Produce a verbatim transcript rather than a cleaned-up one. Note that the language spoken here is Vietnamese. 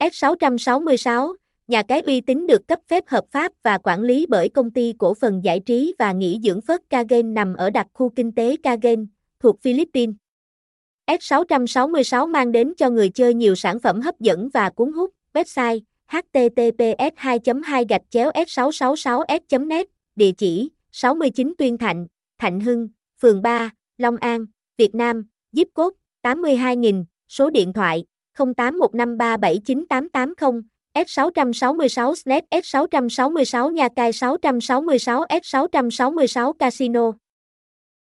S sáu trăm sáu mươi sáu, nhà cái uy tín được cấp phép hợp pháp và quản lý bởi công ty cổ phần giải trí và nghỉ dưỡng First Cagayan nằm ở đặc khu kinh tế Cagayan, thuộc Philippines. S sáu trăm sáu mươi sáu mang đến cho người chơi nhiều sản phẩm hấp dẫn và cuốn hút. Website https hai hai s sáu sáu sáu s net, địa chỉ sáu mươi chín Tuyên Thạnh, Thạnh Hưng, phường ba, Long An, Việt Nam, zip code tám mươi hai nghìn, số điện thoại không tám một năm ba bảy chín tám tám không. S sáu trăm sáu mươi sáu ét en e tê S sáu trăm sáu mươi sáu nhà cái S sáu trăm sáu mươi sáu S sáu trăm sáu mươi sáu Casino.